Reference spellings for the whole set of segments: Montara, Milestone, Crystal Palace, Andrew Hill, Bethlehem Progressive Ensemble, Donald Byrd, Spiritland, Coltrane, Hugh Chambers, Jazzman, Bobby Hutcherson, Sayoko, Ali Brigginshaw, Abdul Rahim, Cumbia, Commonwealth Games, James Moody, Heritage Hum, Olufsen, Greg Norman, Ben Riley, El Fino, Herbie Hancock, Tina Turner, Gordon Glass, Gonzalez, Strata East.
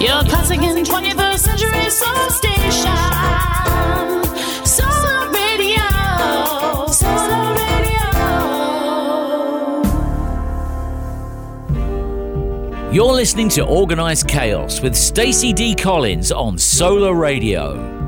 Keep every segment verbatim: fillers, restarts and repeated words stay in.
Your classic in twenty-first century soul station. Solar Radio. Solar Radio. You're listening to Organised Chaos with Stacey D. Collins on Solar Radio.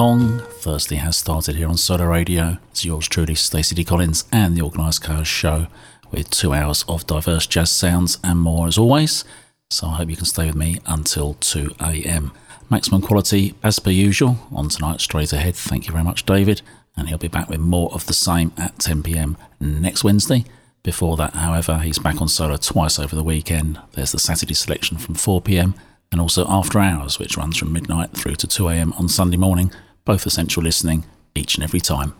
along. Thursday has started here on Solar Radio. It's yours truly, Stacey D. Collins, and the Organised Chaos Show, with two hours of diverse jazz sounds and more as always. So I hope you can stay with me until two a.m. Maximum quality as per usual on tonight's Straight Ahead. Thank you very much, David. And he'll be back with more of the same at ten p.m. next Wednesday. Before that, however, he's back on Solar twice over the weekend. There's the Saturday selection from four p.m. and also After Hours, which runs from midnight through to two a.m. on Sunday morning. Both essential listening each and every time.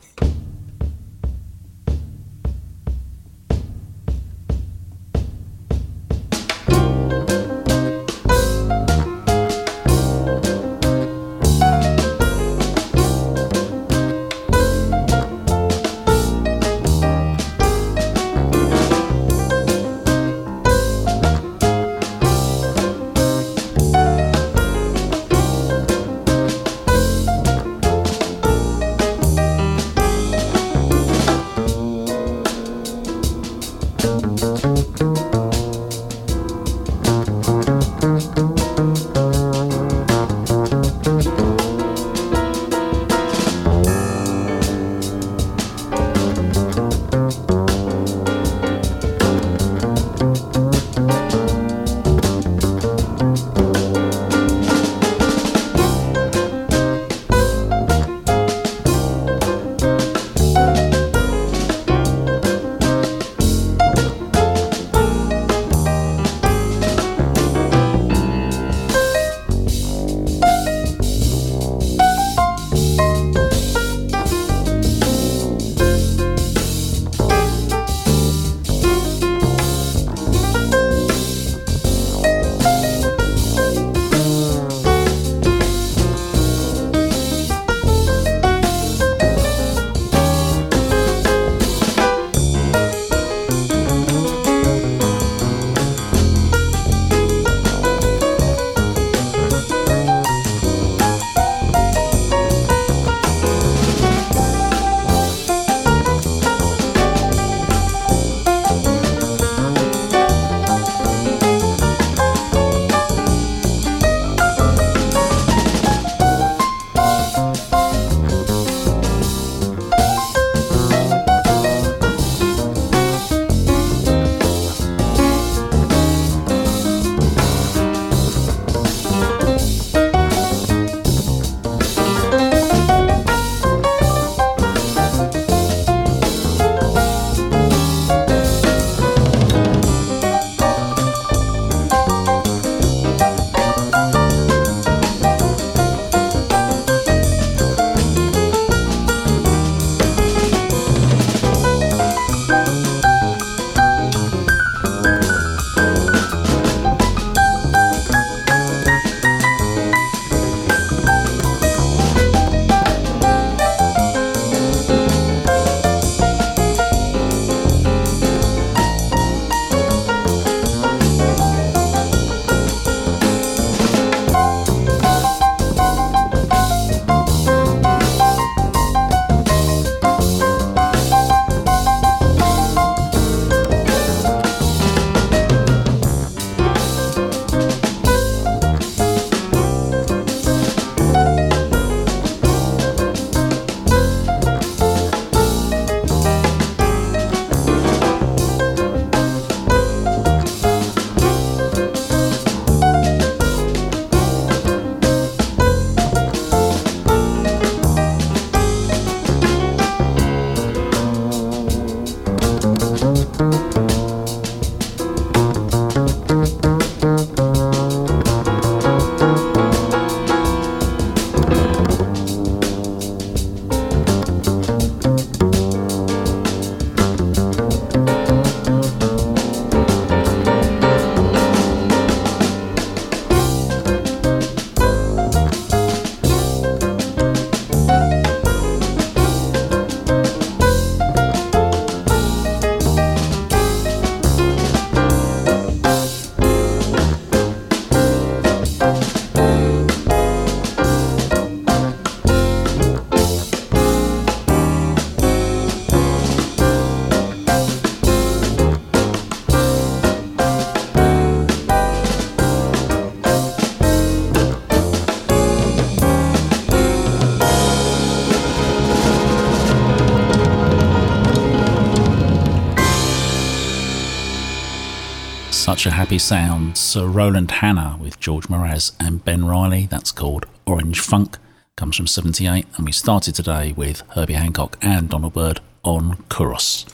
such a happy sound. Sir Roland Hanna with George Mraz and Ben Riley, that's called Orange Funk, comes from seventy-eight, and we started today with Herbie Hancock and Donald Byrd on Kuros.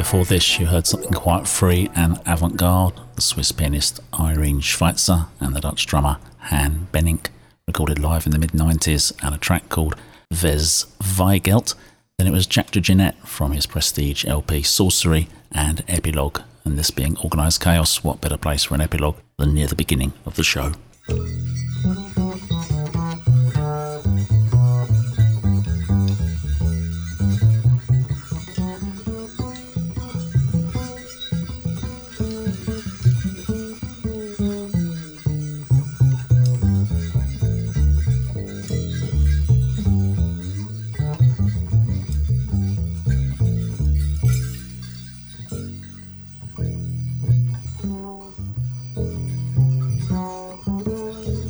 Before this, you heard something quite free and avant-garde, the Swiss pianist Irene Schweitzer and the Dutch drummer Han Benink, recorded live in the mid nineties on a track called Wes Weigelt. Then it was Jack DeJohnette from his Prestige L P Sorcery and Epilogue, and this being Organised Chaos, what better place for an epilogue than near the beginning of the show. Thank you.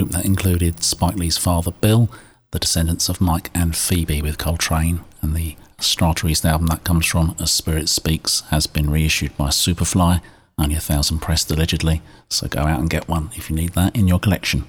group that included Spike Lee's father Bill, the descendants of Mike and Phoebe with Coltrane, and the Strata East album that comes from As Spirit Speaks has been reissued by Superfly, only a thousand pressed allegedly, so go out and get one if you need that in your collection.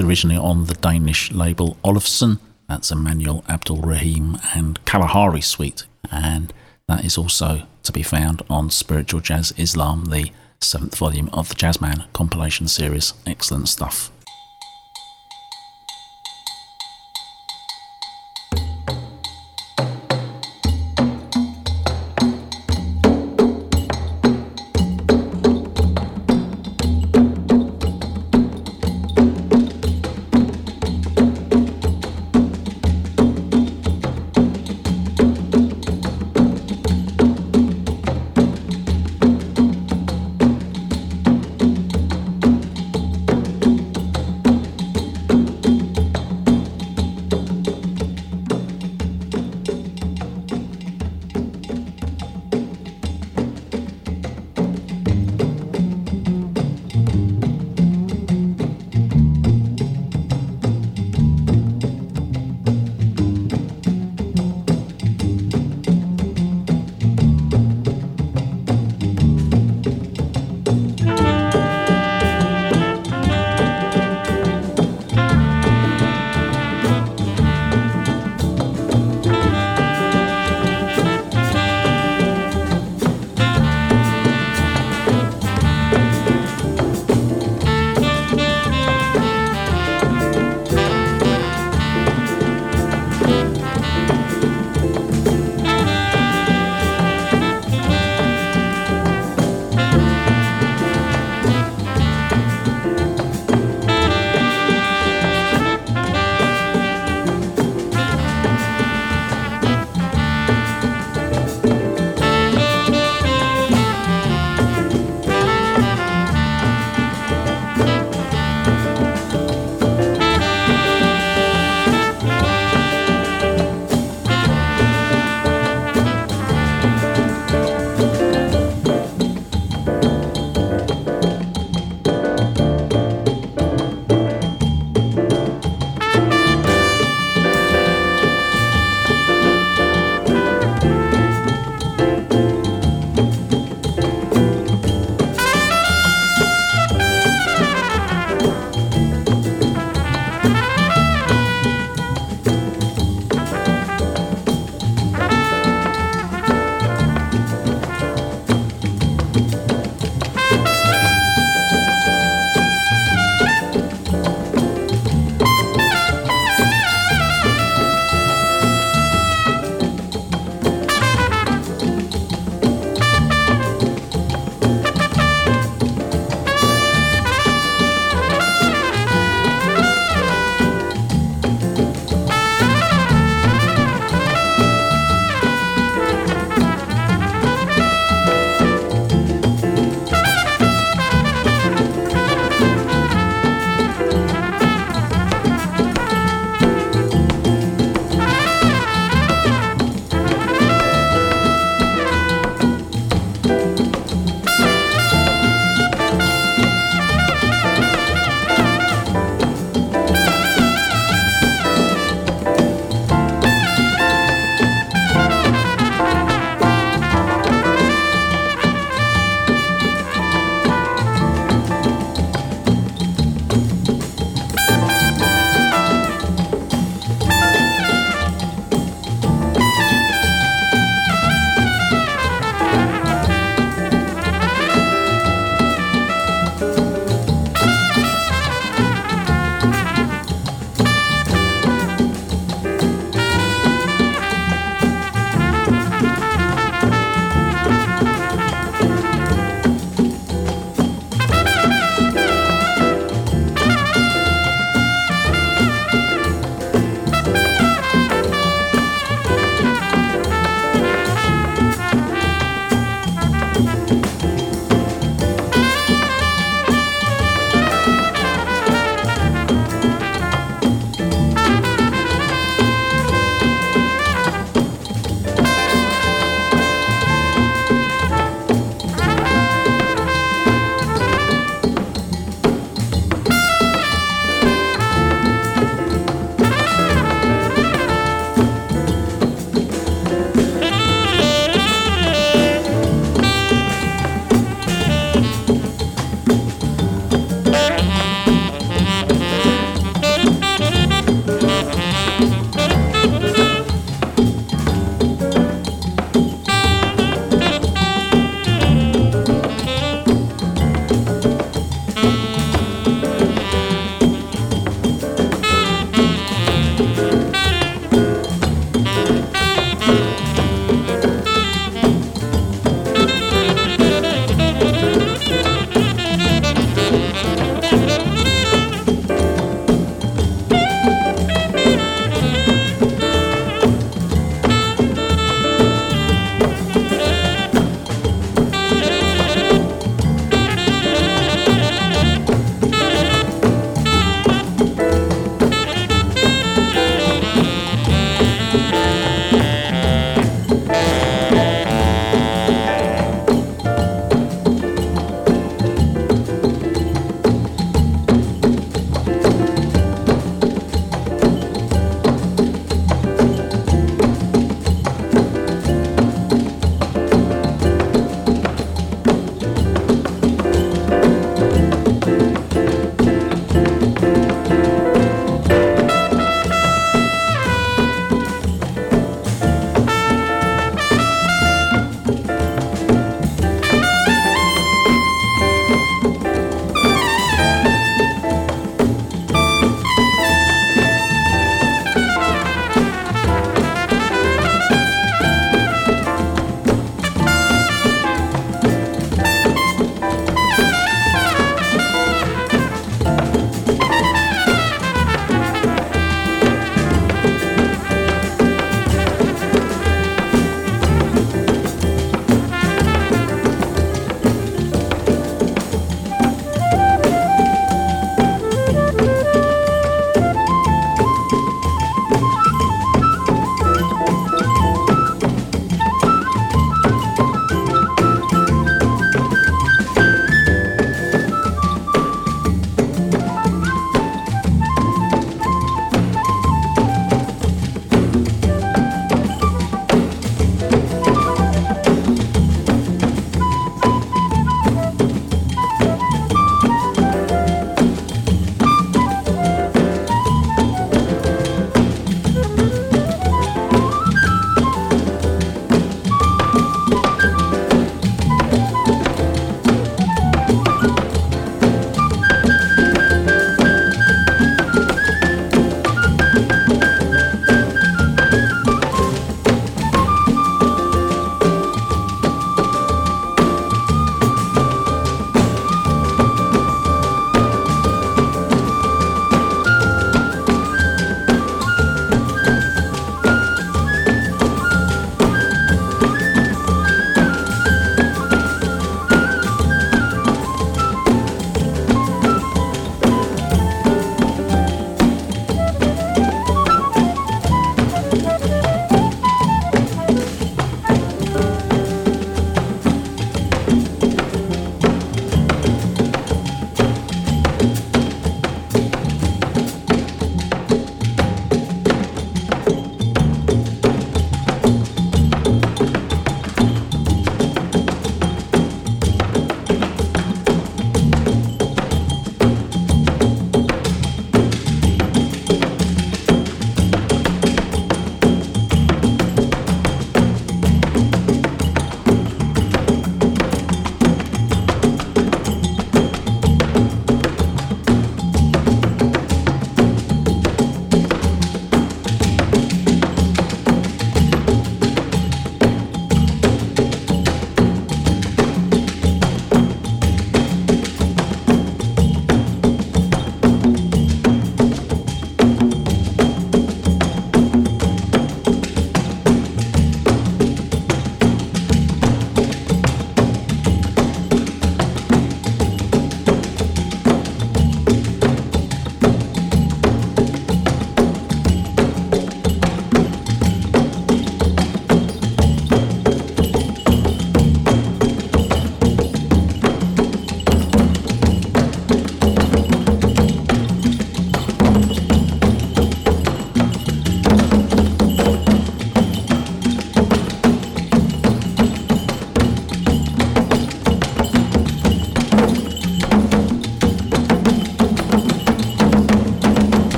released originally on the Danish label Olufsen. That's Emmanuel, Abdul Rahim and Kalahari Suite. And that is also to be found on Spiritual Jazz Islam, the seventh volume of the Jazzman compilation series. Excellent stuff.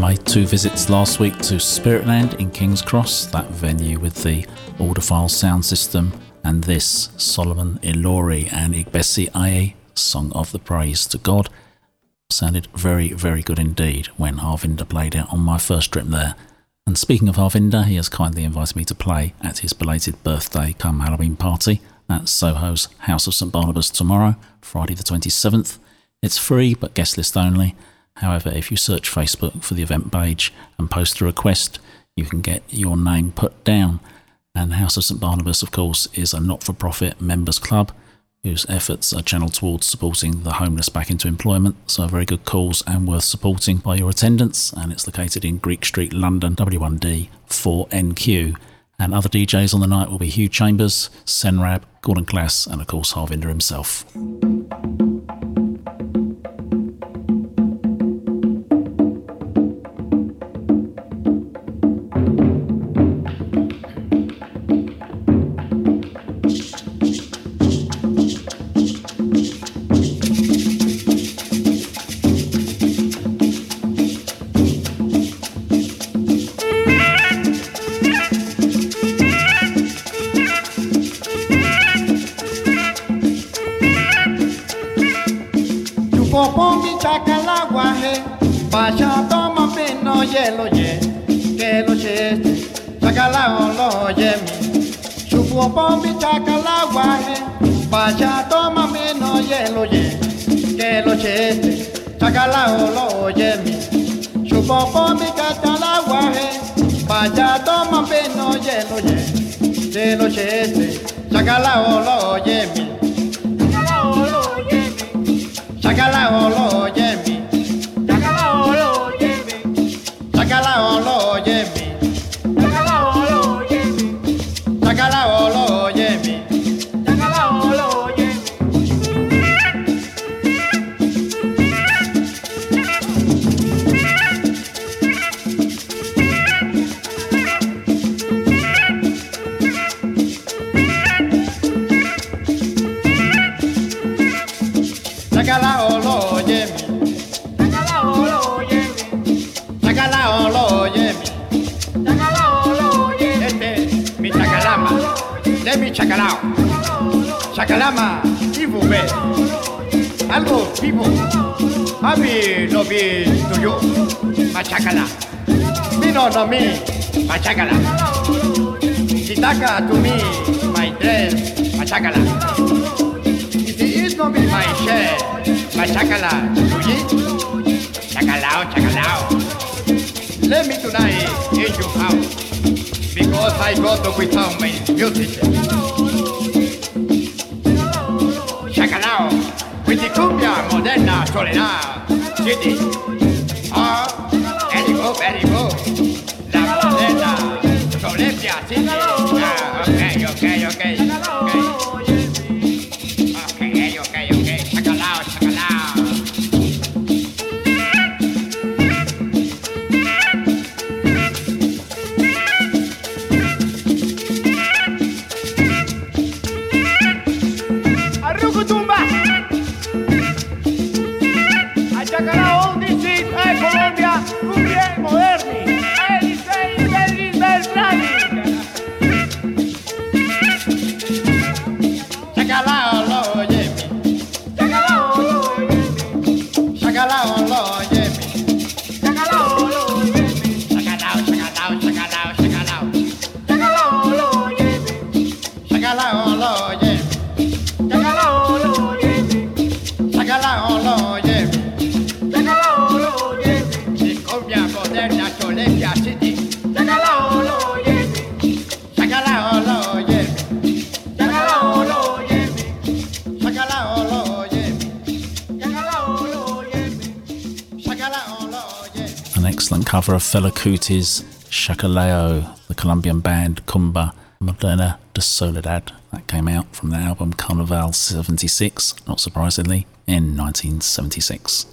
my two visits last week to Spiritland in King's Cross, that venue with the Audiophile sound system, and this Solomon Illori and Igbesi Aye, Song of the Praise to God. Sounded very, very good indeed when Harvinder played it on my first trip there. And speaking of Harvinder, he has kindly invited me to play at his belated birthday come Halloween party at Soho's House of St Barnabas tomorrow, Friday the twenty-seventh. It's free but guest list only. However, if you search Facebook for the event page and post a request, you can get your name put down. And House of St Barnabas, of course, is a not-for-profit members club whose efforts are channeled towards supporting the homeless back into employment, so a very good cause and worth supporting by your attendance. And it's located in Greek Street, London, W one D four N Q. And other D Js on the night will be Hugh Chambers, Senrab, Gordon Glass, and of course Harvinder himself. Shakaleo lo oye mi, Shakaleo lo oye mi, Shakaleo lo oye mi, Shakaleo lo oye mi, Shakaleo lo oye mi, Shakaleo lo oye mi, Shakaleo lo oye mi, Shakaleo lo oye mi. Shakaleo lo oye mi, Shakaleo lo oye mi, Shakaleo lo oye mi, Shakaleo lo oye mi. Este mi chacalama, de mi chacalao, chacalama vivo ve, algo vivo, a mí lo vi tuyo, machacala, mi no no mi, machacala, quitaca tu mi, my dress, machacala, it is no be my share. Machacala, Suji, Chacalao, Chacalao. Let me tonight in your house, because I got to without my music. Chacalao, with the cumbia moderna, soledad, city. Ah, erigo, erigo, la moderna, solemnia, city. Ah, okay, okay, okay. Cover of Fela Kuti's Shakaleo, the Colombian band Cumba, Moderna de Soledad. That came out from the album Carnaval seventy-six, not surprisingly, in nineteen seventy-six.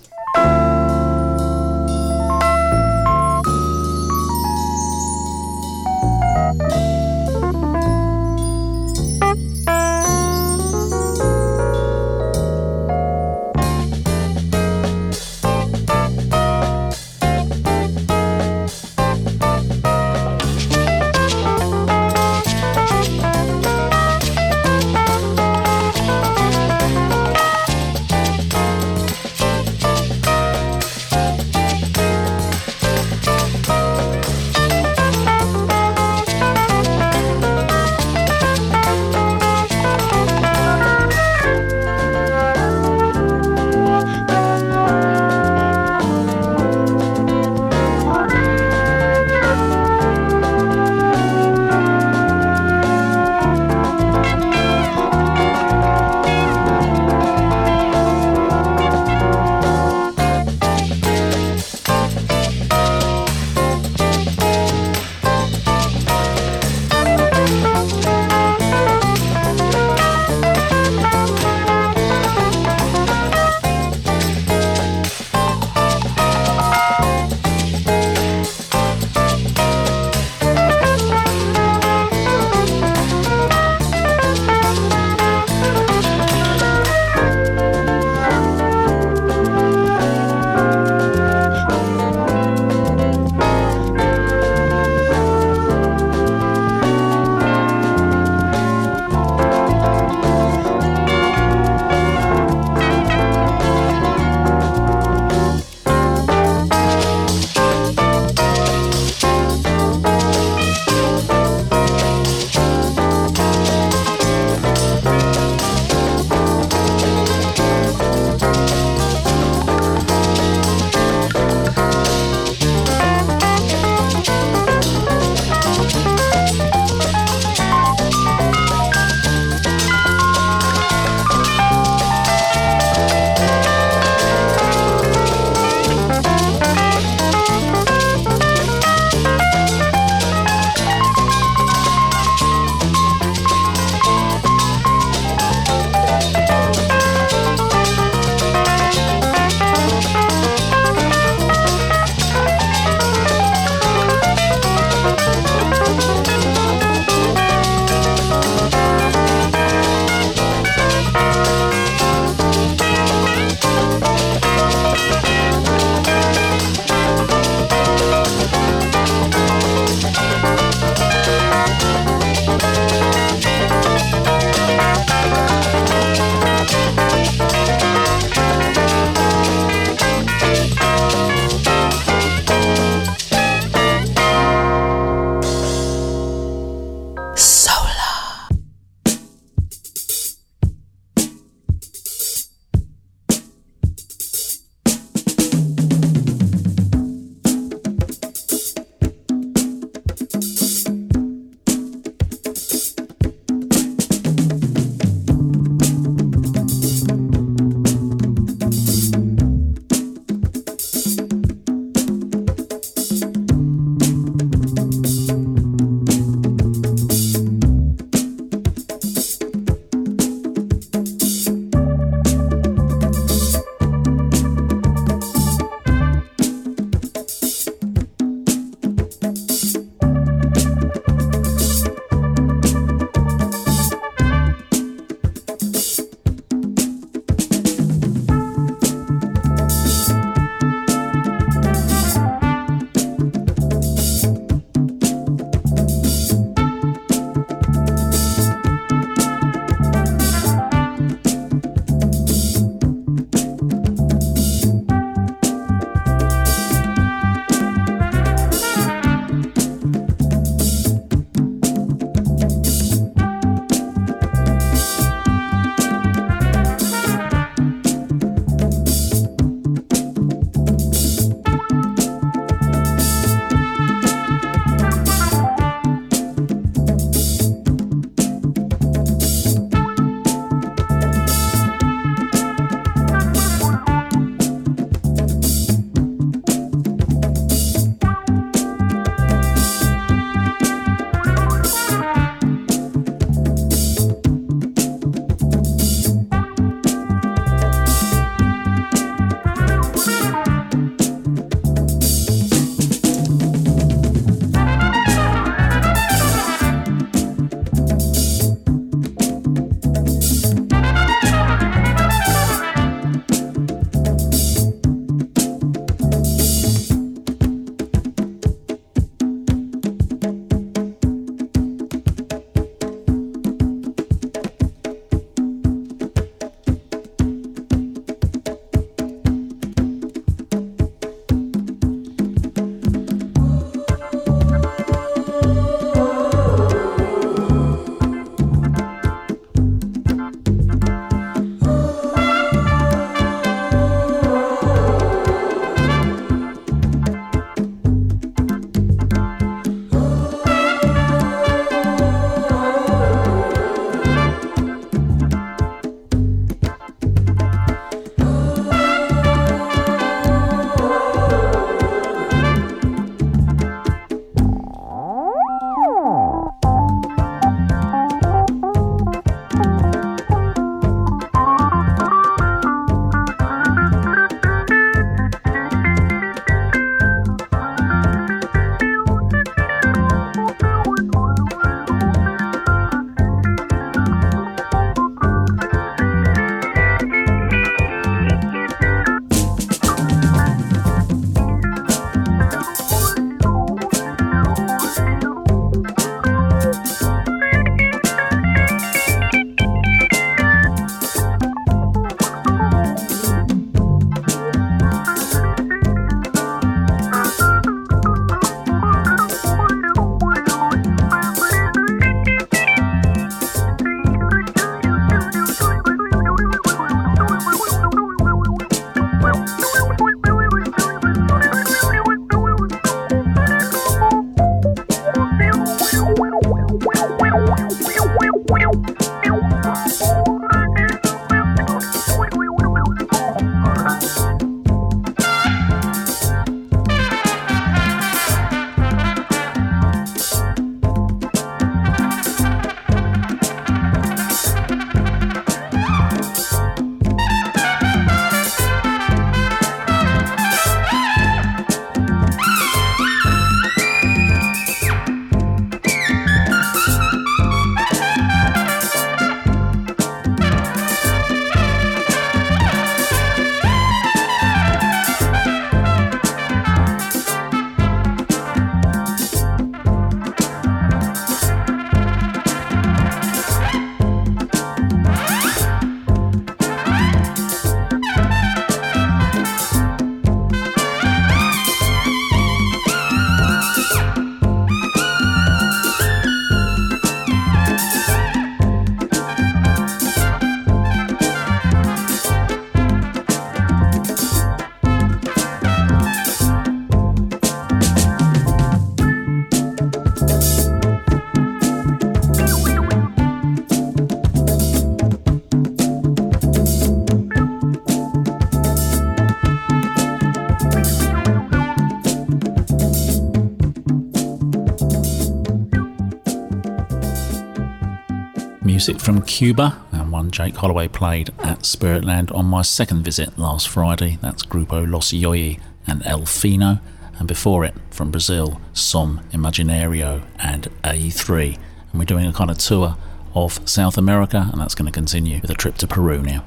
music from Cuba, and one Jake Holloway played at Spiritland on my second visit last Friday. That's Grupo Los Yoyi and El Fino, and before it, from Brazil, Som Imaginario and A three. And we're doing a kind of tour of South America, and that's going to continue with a trip to Peru now.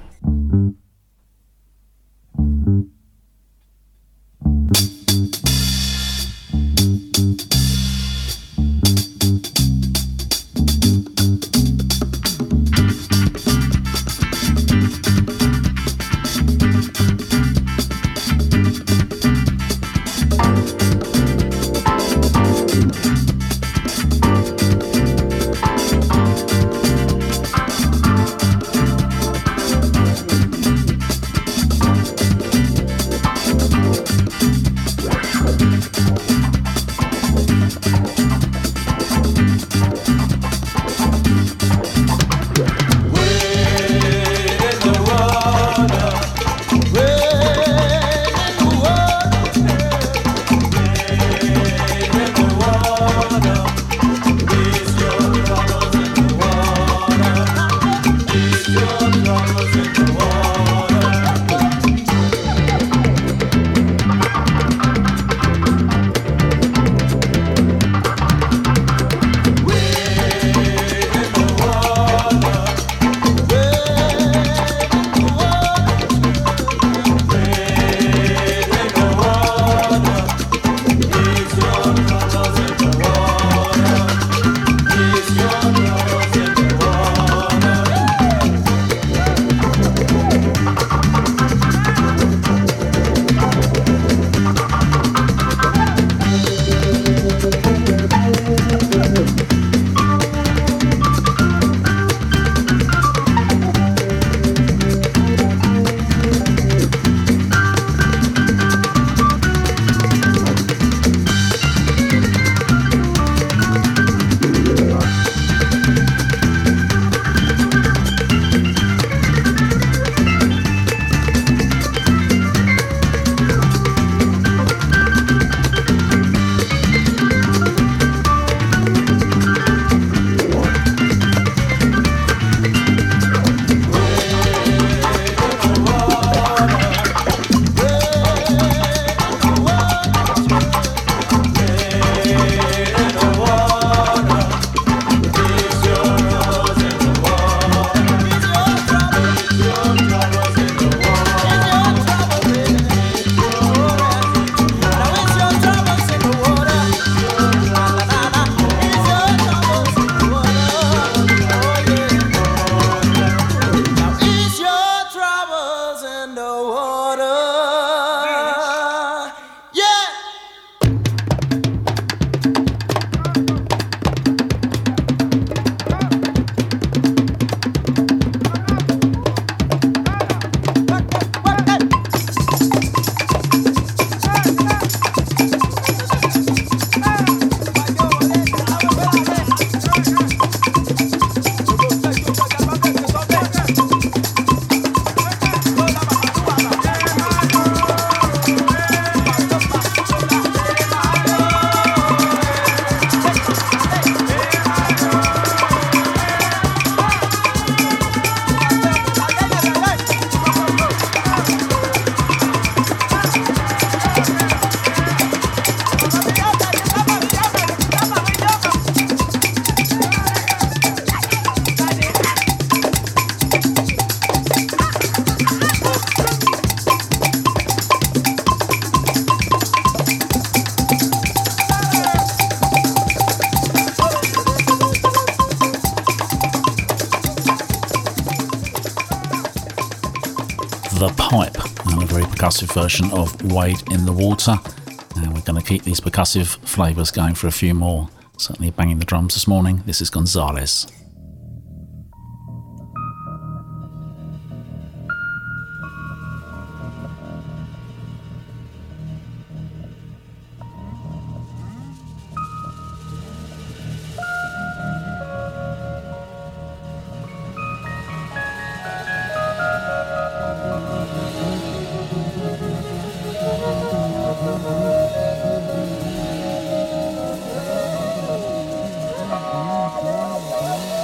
Version of Wade in the Water, and we're going to keep these percussive flavours going for a few more. Certainly banging the drums this morning. This is Gonzalez. Oh,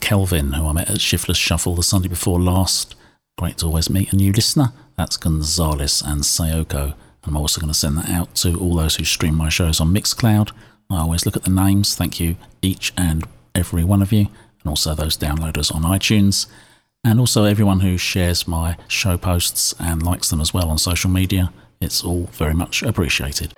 Kelvin, who I met at Shiftless Shuffle the Sunday before last. Great to always meet a new listener. That's Gonzalez and Sayoko. And I'm also going to send that out to all those who stream my shows on Mixcloud. I always look at the names. Thank you, each and every one of you. And also those downloaders on iTunes. And also everyone who shares my show posts and likes them as well on social media. It's all very much appreciated.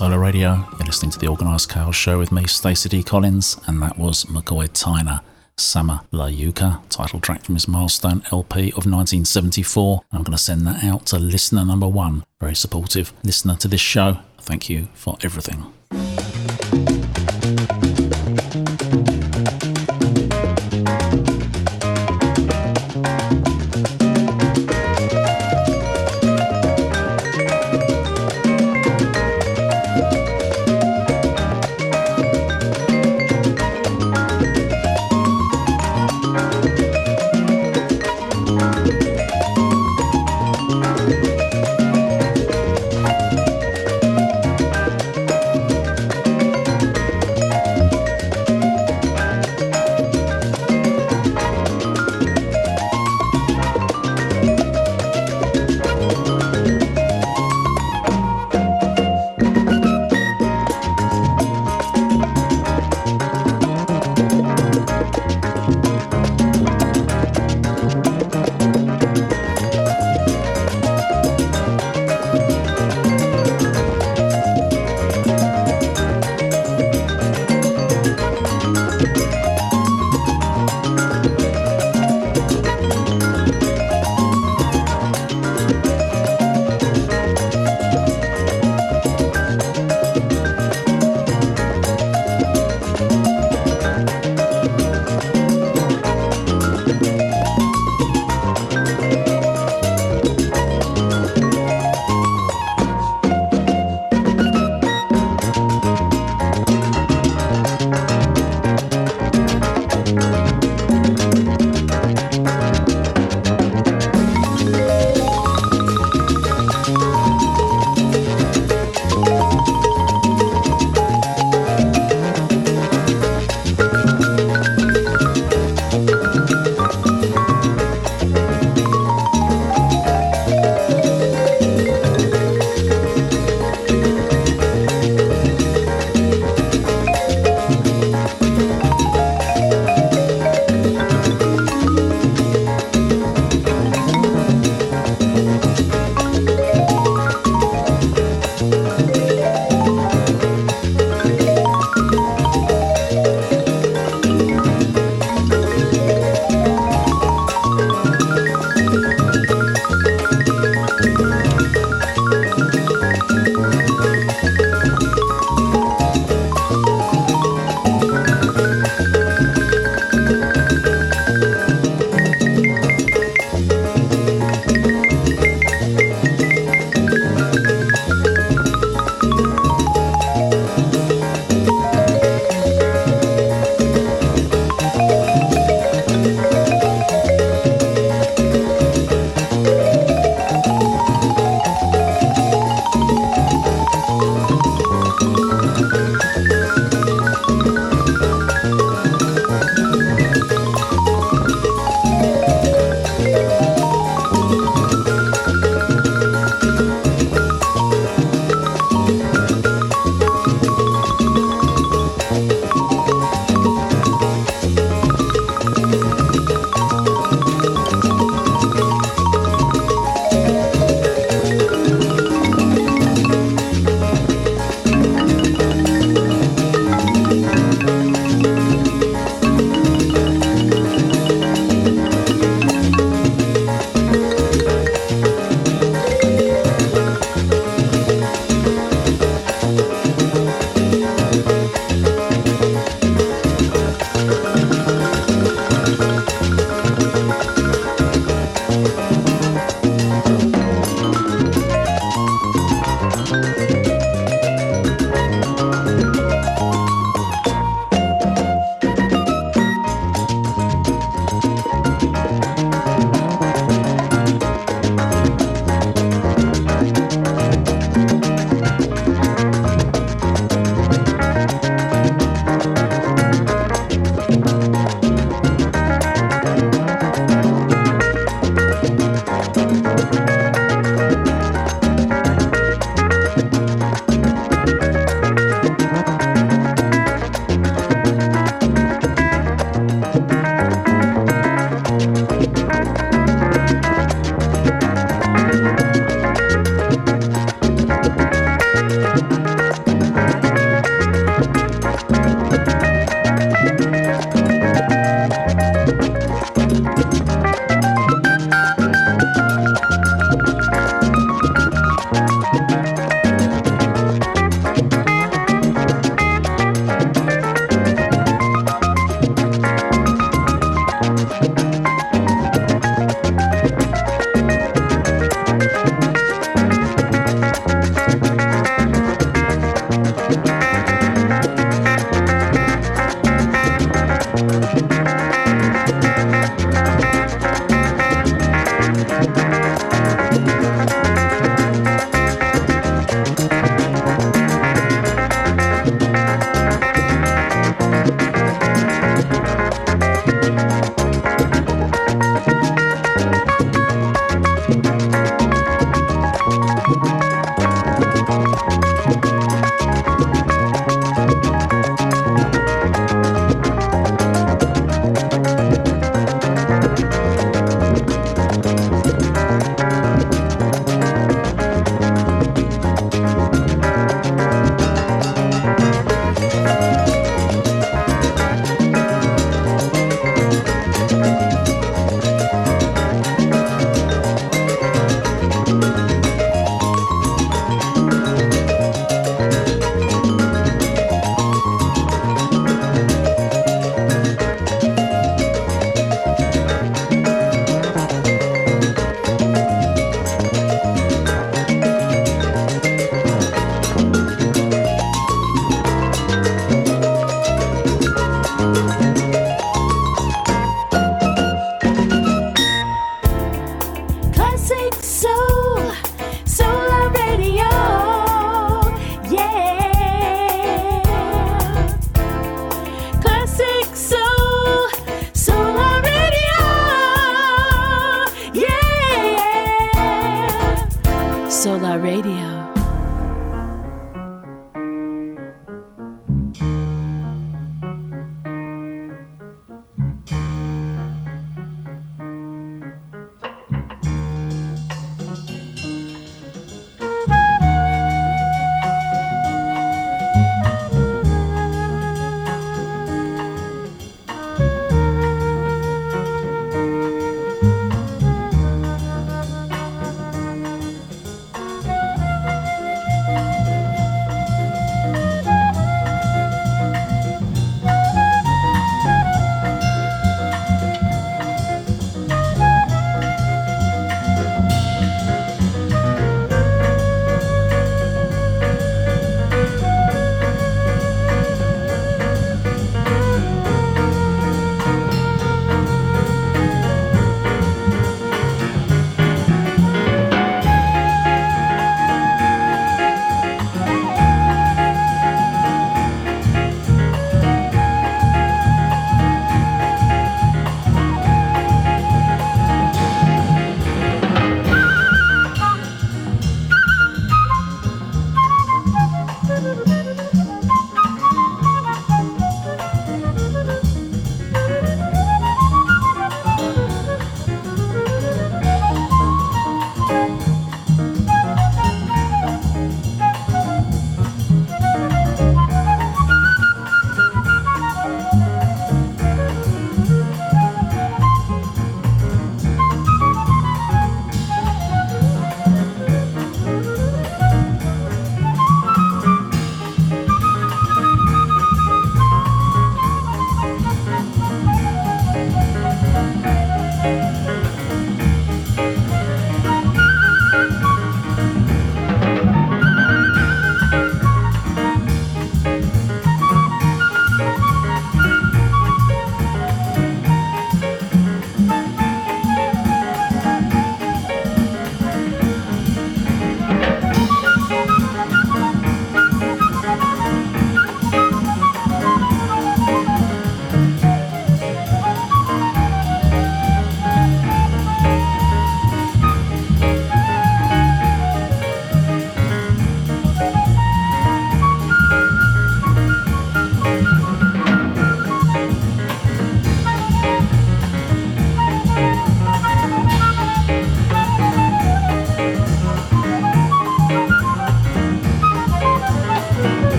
Solar Radio. You're listening to The Organised Chaos Show with me, Stacey D. Collins, and that was McCoy Tyner, Sama Layuka, title track from his Milestone L P of nineteen seventy-four. I'm going to send that out to listener number one, very supportive listener to this show. Thank you for everything.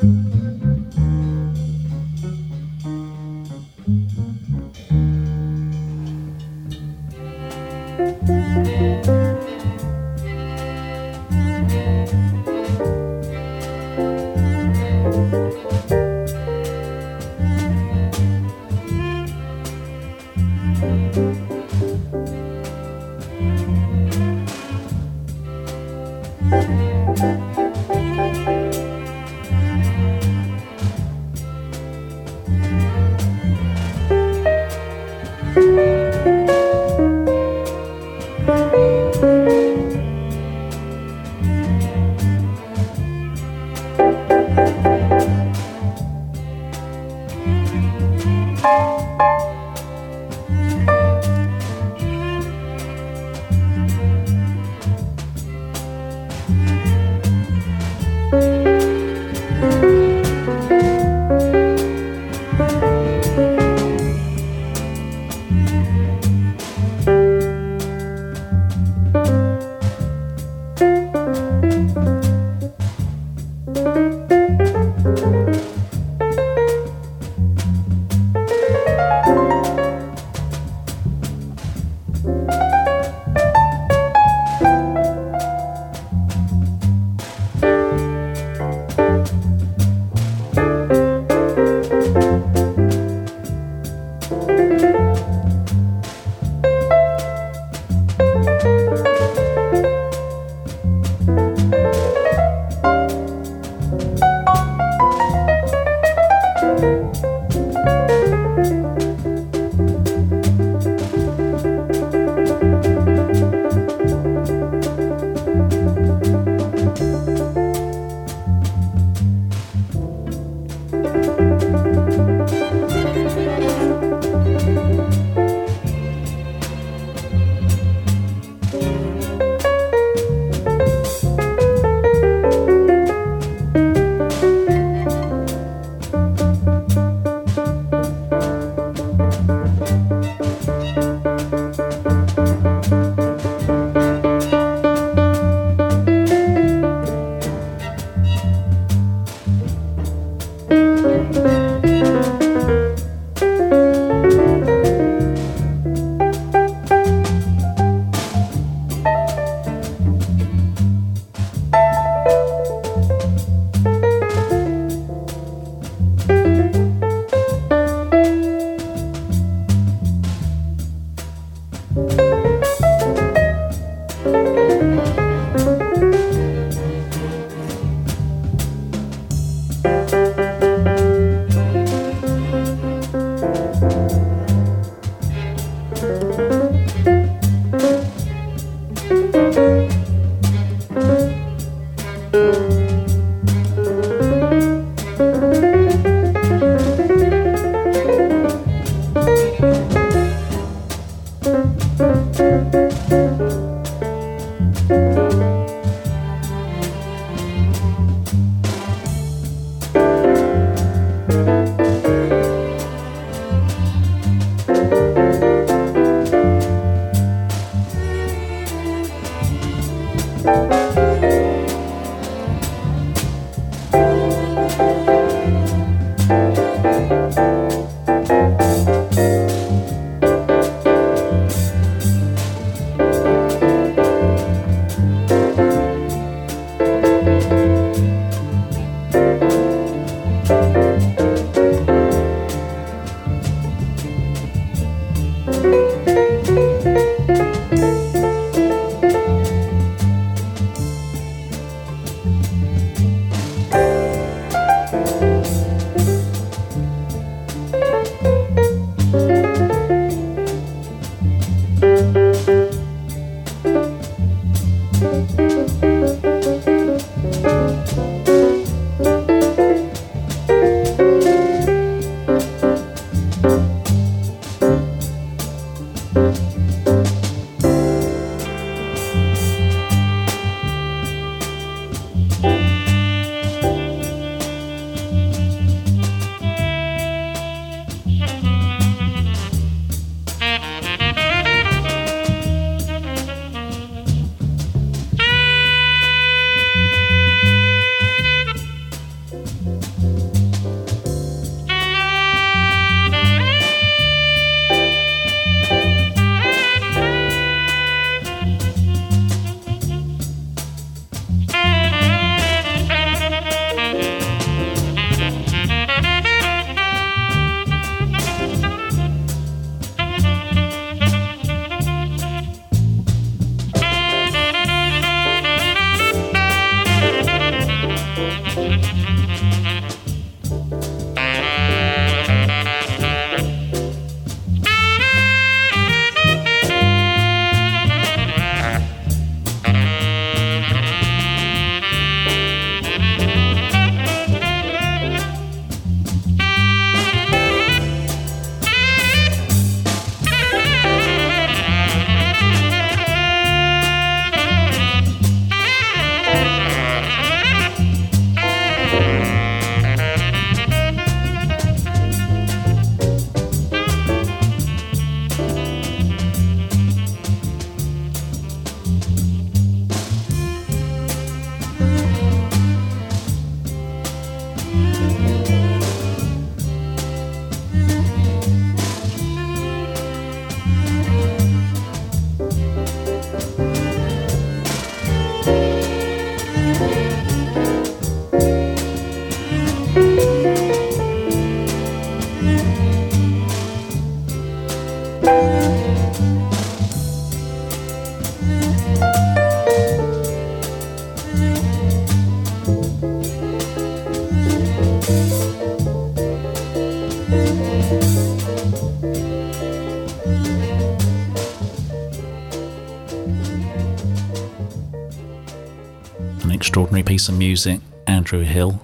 Thank you. Extraordinary piece of music, Andrew Hill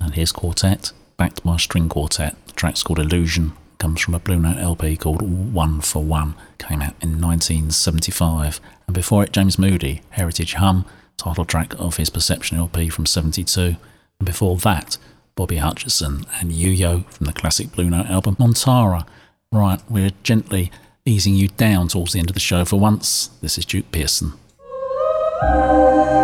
and his quartet, backed by a string quartet. The track's called Illusion, comes from a Blue Note L P called One for One, came out in nineteen seventy-five. And before it, James Moody, Heritage Hum, title track of his Perception L P from seventy-two. And before that, Bobby Hutcherson and Yo-Yo from the classic Blue Note album Montara. Right, we're gently easing you down towards the end of the show for once. This is Duke Pearson. Thank you.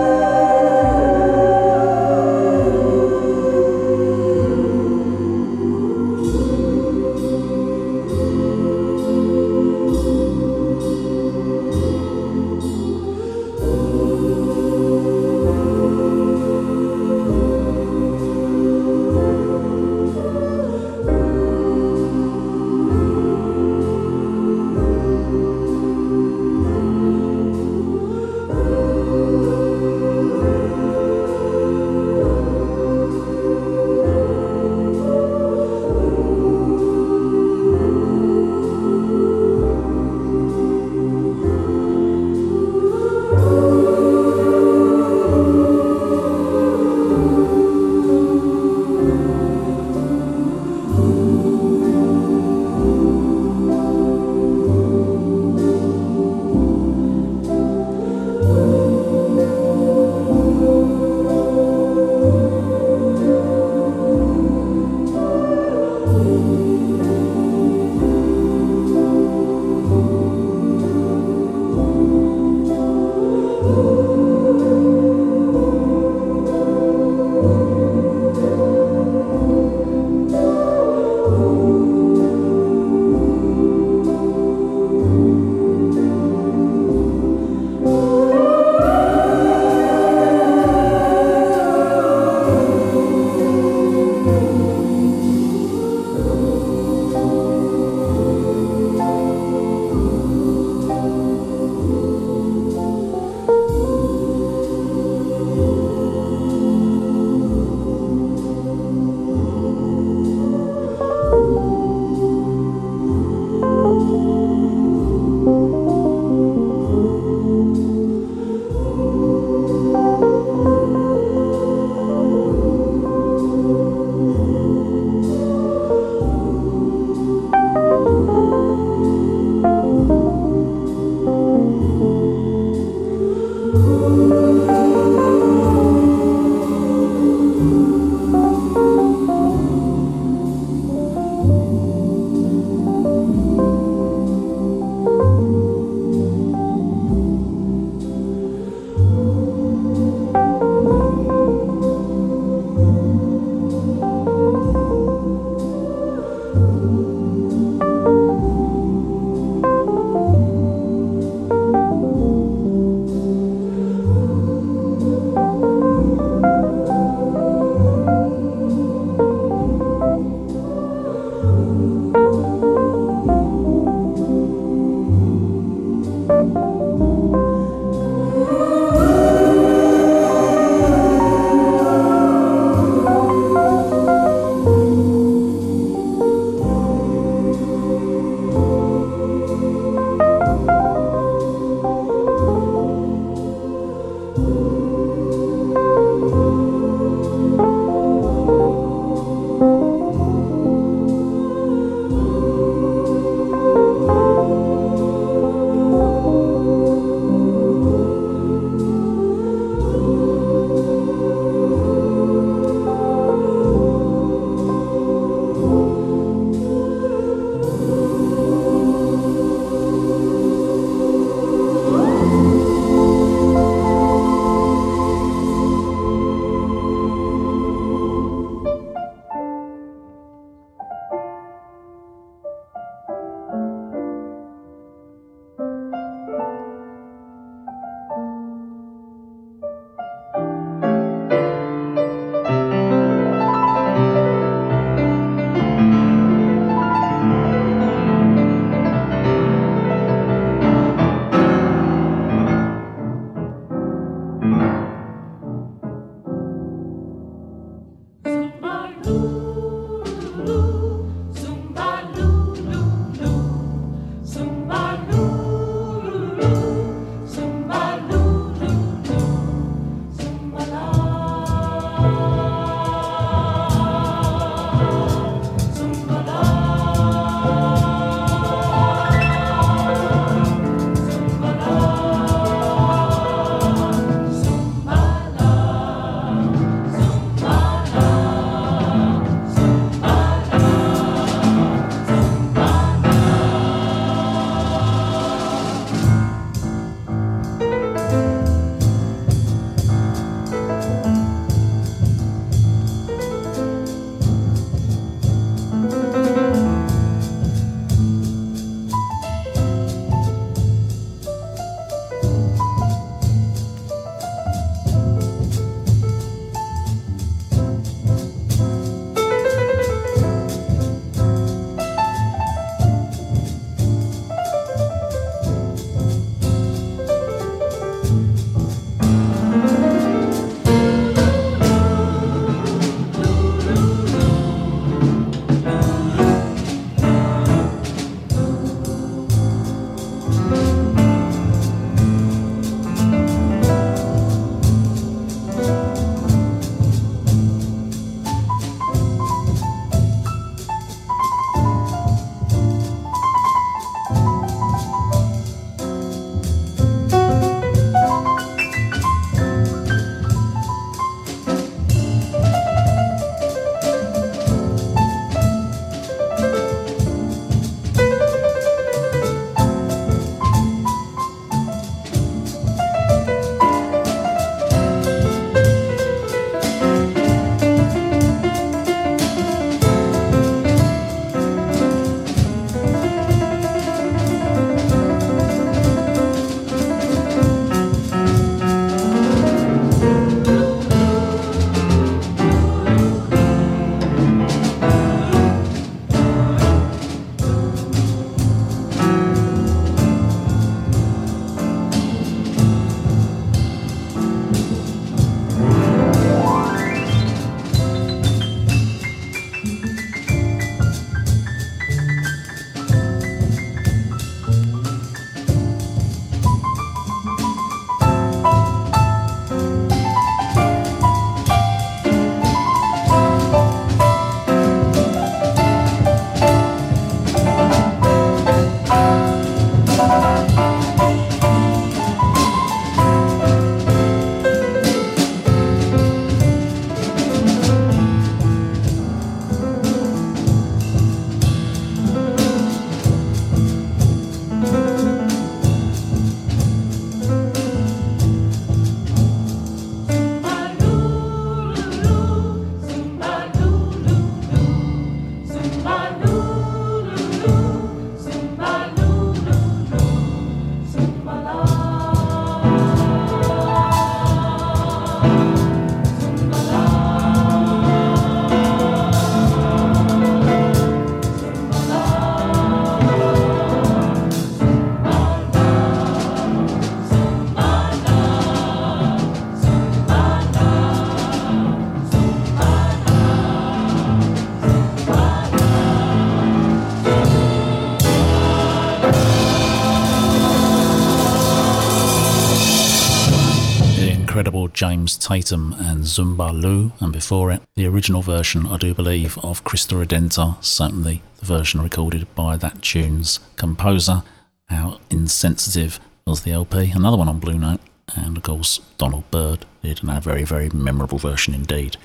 incredible James Tatum and Zumba Lu, and before it, the original version, I do believe, of Christa Redenta, certainly the version recorded by that tune's composer. How Insensitive was the L P, another one on Blue Note, and of course Donald Byrd did a very, very memorable version indeed.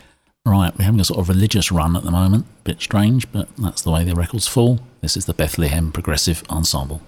Right, we're having a sort of religious run at the moment, a bit strange, but that's the way the records fall. This is the Bethlehem Progressive Ensemble.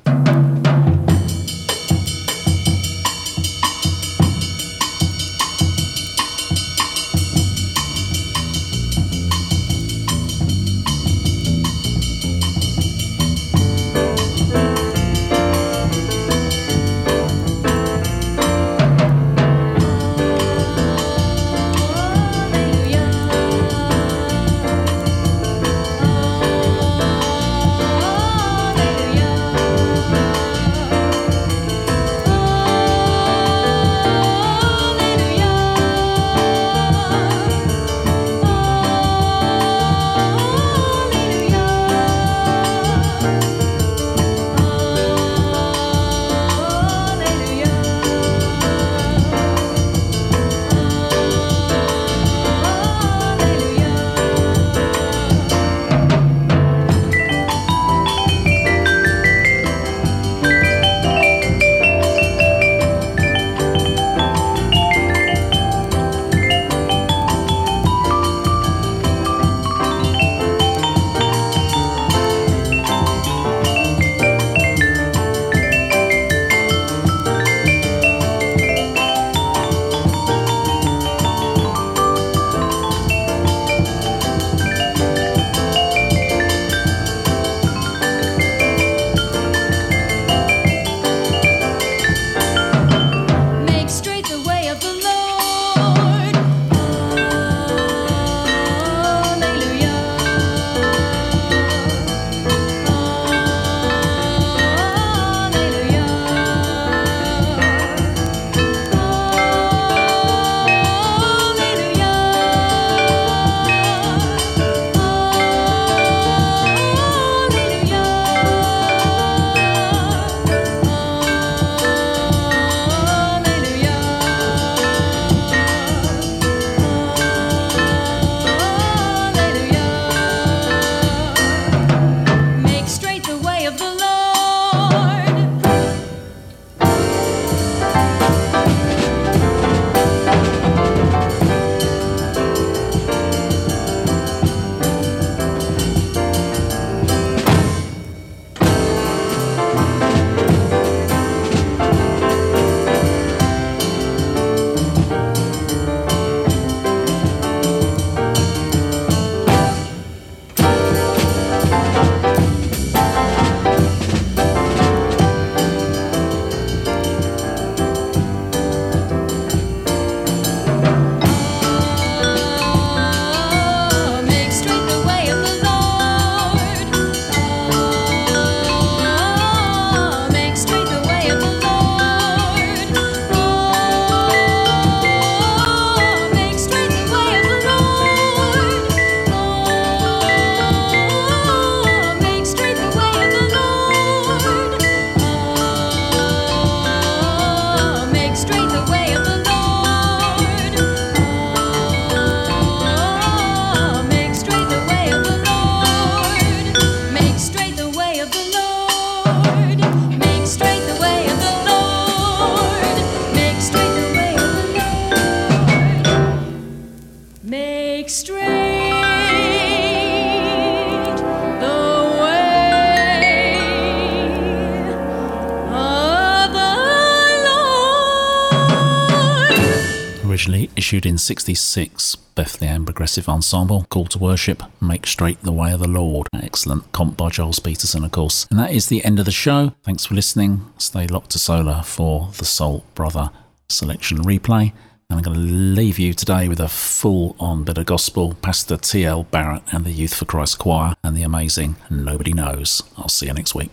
Issued in sixty-six, Bethlehem Progressive Ensemble, Call to Worship, Make Straight the Way of the Lord. An excellent comp by Giles Peterson, of course. And that is the end of the show. Thanks for listening. Stay locked to Solar for the Soul Brother selection replay. And I'm going to leave you today with a full-on bit of gospel, Pastor T L Barrett and the Youth for Christ Choir and the amazing Nobody Knows. I'll see you next week.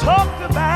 talked about.